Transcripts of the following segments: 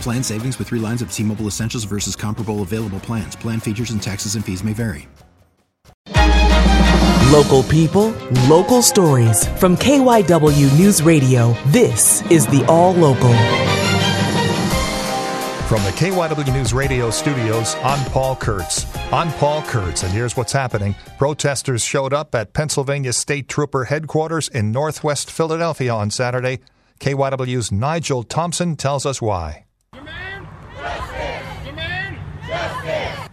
Plan savings with 3 lines of T-Mobile Essentials versus comparable available plans. Plan features and taxes and fees may vary. Local people, local stories. From KYW News Radio, this is the All Local. From the KYW News Radio studios, I'm Paul Kurtz. And here's what's happening. Protesters showed up at Pennsylvania State Trooper headquarters in Northwest Philadelphia on Saturday. KYW's Nigel Thompson tells us why.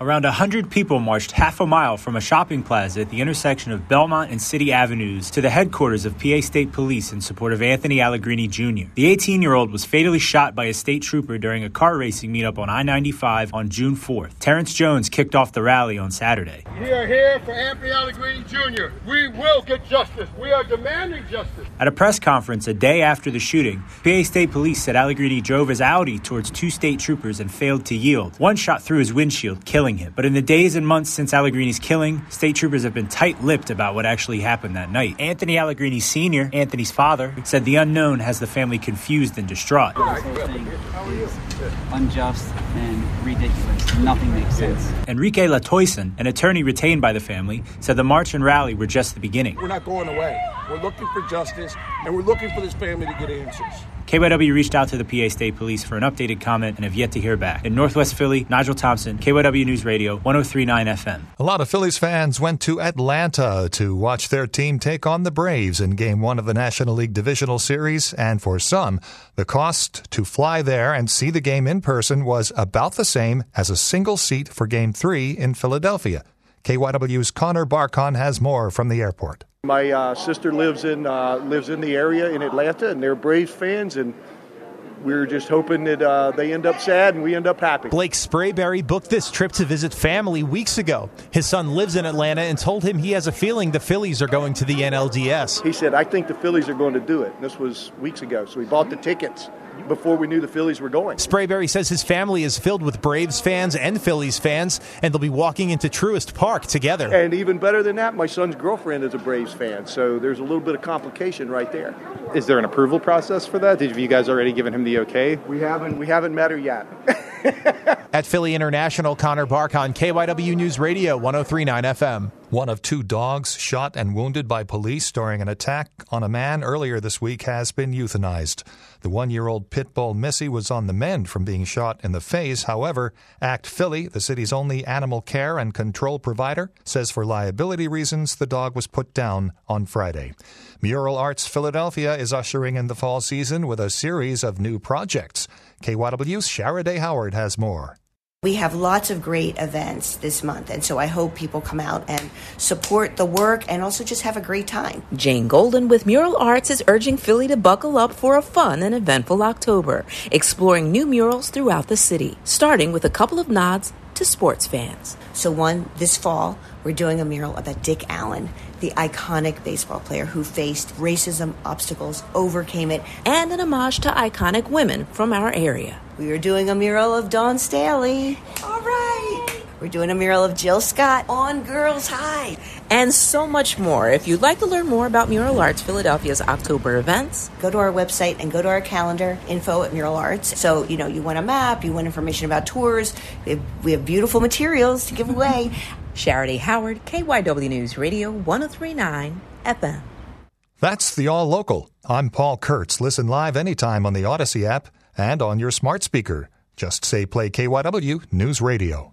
Around 100 people marched half a mile from a shopping plaza at the intersection of Belmont and City Avenues to the headquarters of PA State Police in support of Anthony Allegrini Jr. The 18-year-old was fatally shot by a state trooper during a car racing meetup on I-95 on June 4th. Terrence Jones kicked off the rally on Saturday. We are here for Anthony Allegrini Jr. We will get justice. We are demanding justice. At a press conference a day after the shooting, PA State Police said Allegrini drove his Audi towards 2 state troopers and failed to yield. One shot through his windshield, killing him. But in the days and months since Allegrini's killing, state troopers have been tight-lipped about what actually happened that night. Anthony Allegrini Sr., Anthony's father, said the unknown has the family confused and distraught. This whole thing is unjust and ridiculous. Nothing makes sense. Enrique Latoyson, an attorney retained by the family, said the march and rally were just the beginning. We're not going away. We're looking for justice, and we're looking for this family to get answers. KYW reached out to the PA State Police for an updated comment and have yet to hear back. In Northwest Philly, Nigel Thompson, KYW News Radio, 103.9 FM. A lot of Phillies fans went to Atlanta to watch their team take on the Braves in Game 1 of the National League Divisional Series, and for some, the cost to fly there and see the game in person was about the same as a single seat for Game 3 in Philadelphia. KYW's Connor Barcon has more from the airport. My sister lives in the area in Atlanta, and they're Braves fans, and we're just hoping that they end up sad and we end up happy. Blake Sprayberry booked this trip to visit family weeks ago. His son lives in Atlanta and told him he has a feeling the Phillies are going to the NLDS. He said, I think the Phillies are going to do it. This was weeks ago, so we bought the tickets before we knew the Phillies were going. Sprayberry says his family is filled with Braves fans and Phillies fans, and they'll be walking into Truist Park together. And even better than that, my son's girlfriend is a Braves fan, so there's a little bit of complication right there. Is there an approval process for that? Have you guys already given him the okay? We haven't met her yet. At Philly International, Connor Barcon, KYW News Radio, 103.9 FM. One of 2 dogs shot and wounded by police during an attack on a man earlier this week has been euthanized. The 1-year-old pit bull Missy was on the mend from being shot in the face. However, Act Philly, the city's only animal care and control provider, says for liability reasons the dog was put down on Friday. Mural Arts Philadelphia is ushering in the fall season with a series of new projects. KYW's Sharaday Howard has more. We have lots of great events this month, and so I hope people come out and support the work and also just have a great time. Jane Golden with Mural Arts is urging Philly to buckle up for a fun and eventful October, exploring new murals throughout the city, starting with a couple of nods to sports fans. So one, this fall, we're doing a mural about Dick Allen, the iconic baseball player who faced racism obstacles, overcame it. And an homage to iconic women from our area. We are doing a mural of Dawn Staley. All right. We're doing a mural of Jill Scott on Girls High. And so much more. If you'd like to learn more about Mural Arts Philadelphia's October events, go to our website and go to our calendar, info at Mural Arts. So, you know, you want a map, you want information about tours. We have beautiful materials to give away. Charity Howard, KYW News Radio, 103.9 FM. That's the All Local. I'm Paul Kurtz. Listen live anytime on the Odyssey app, and on your smart speaker. Just say play KYW Newsradio.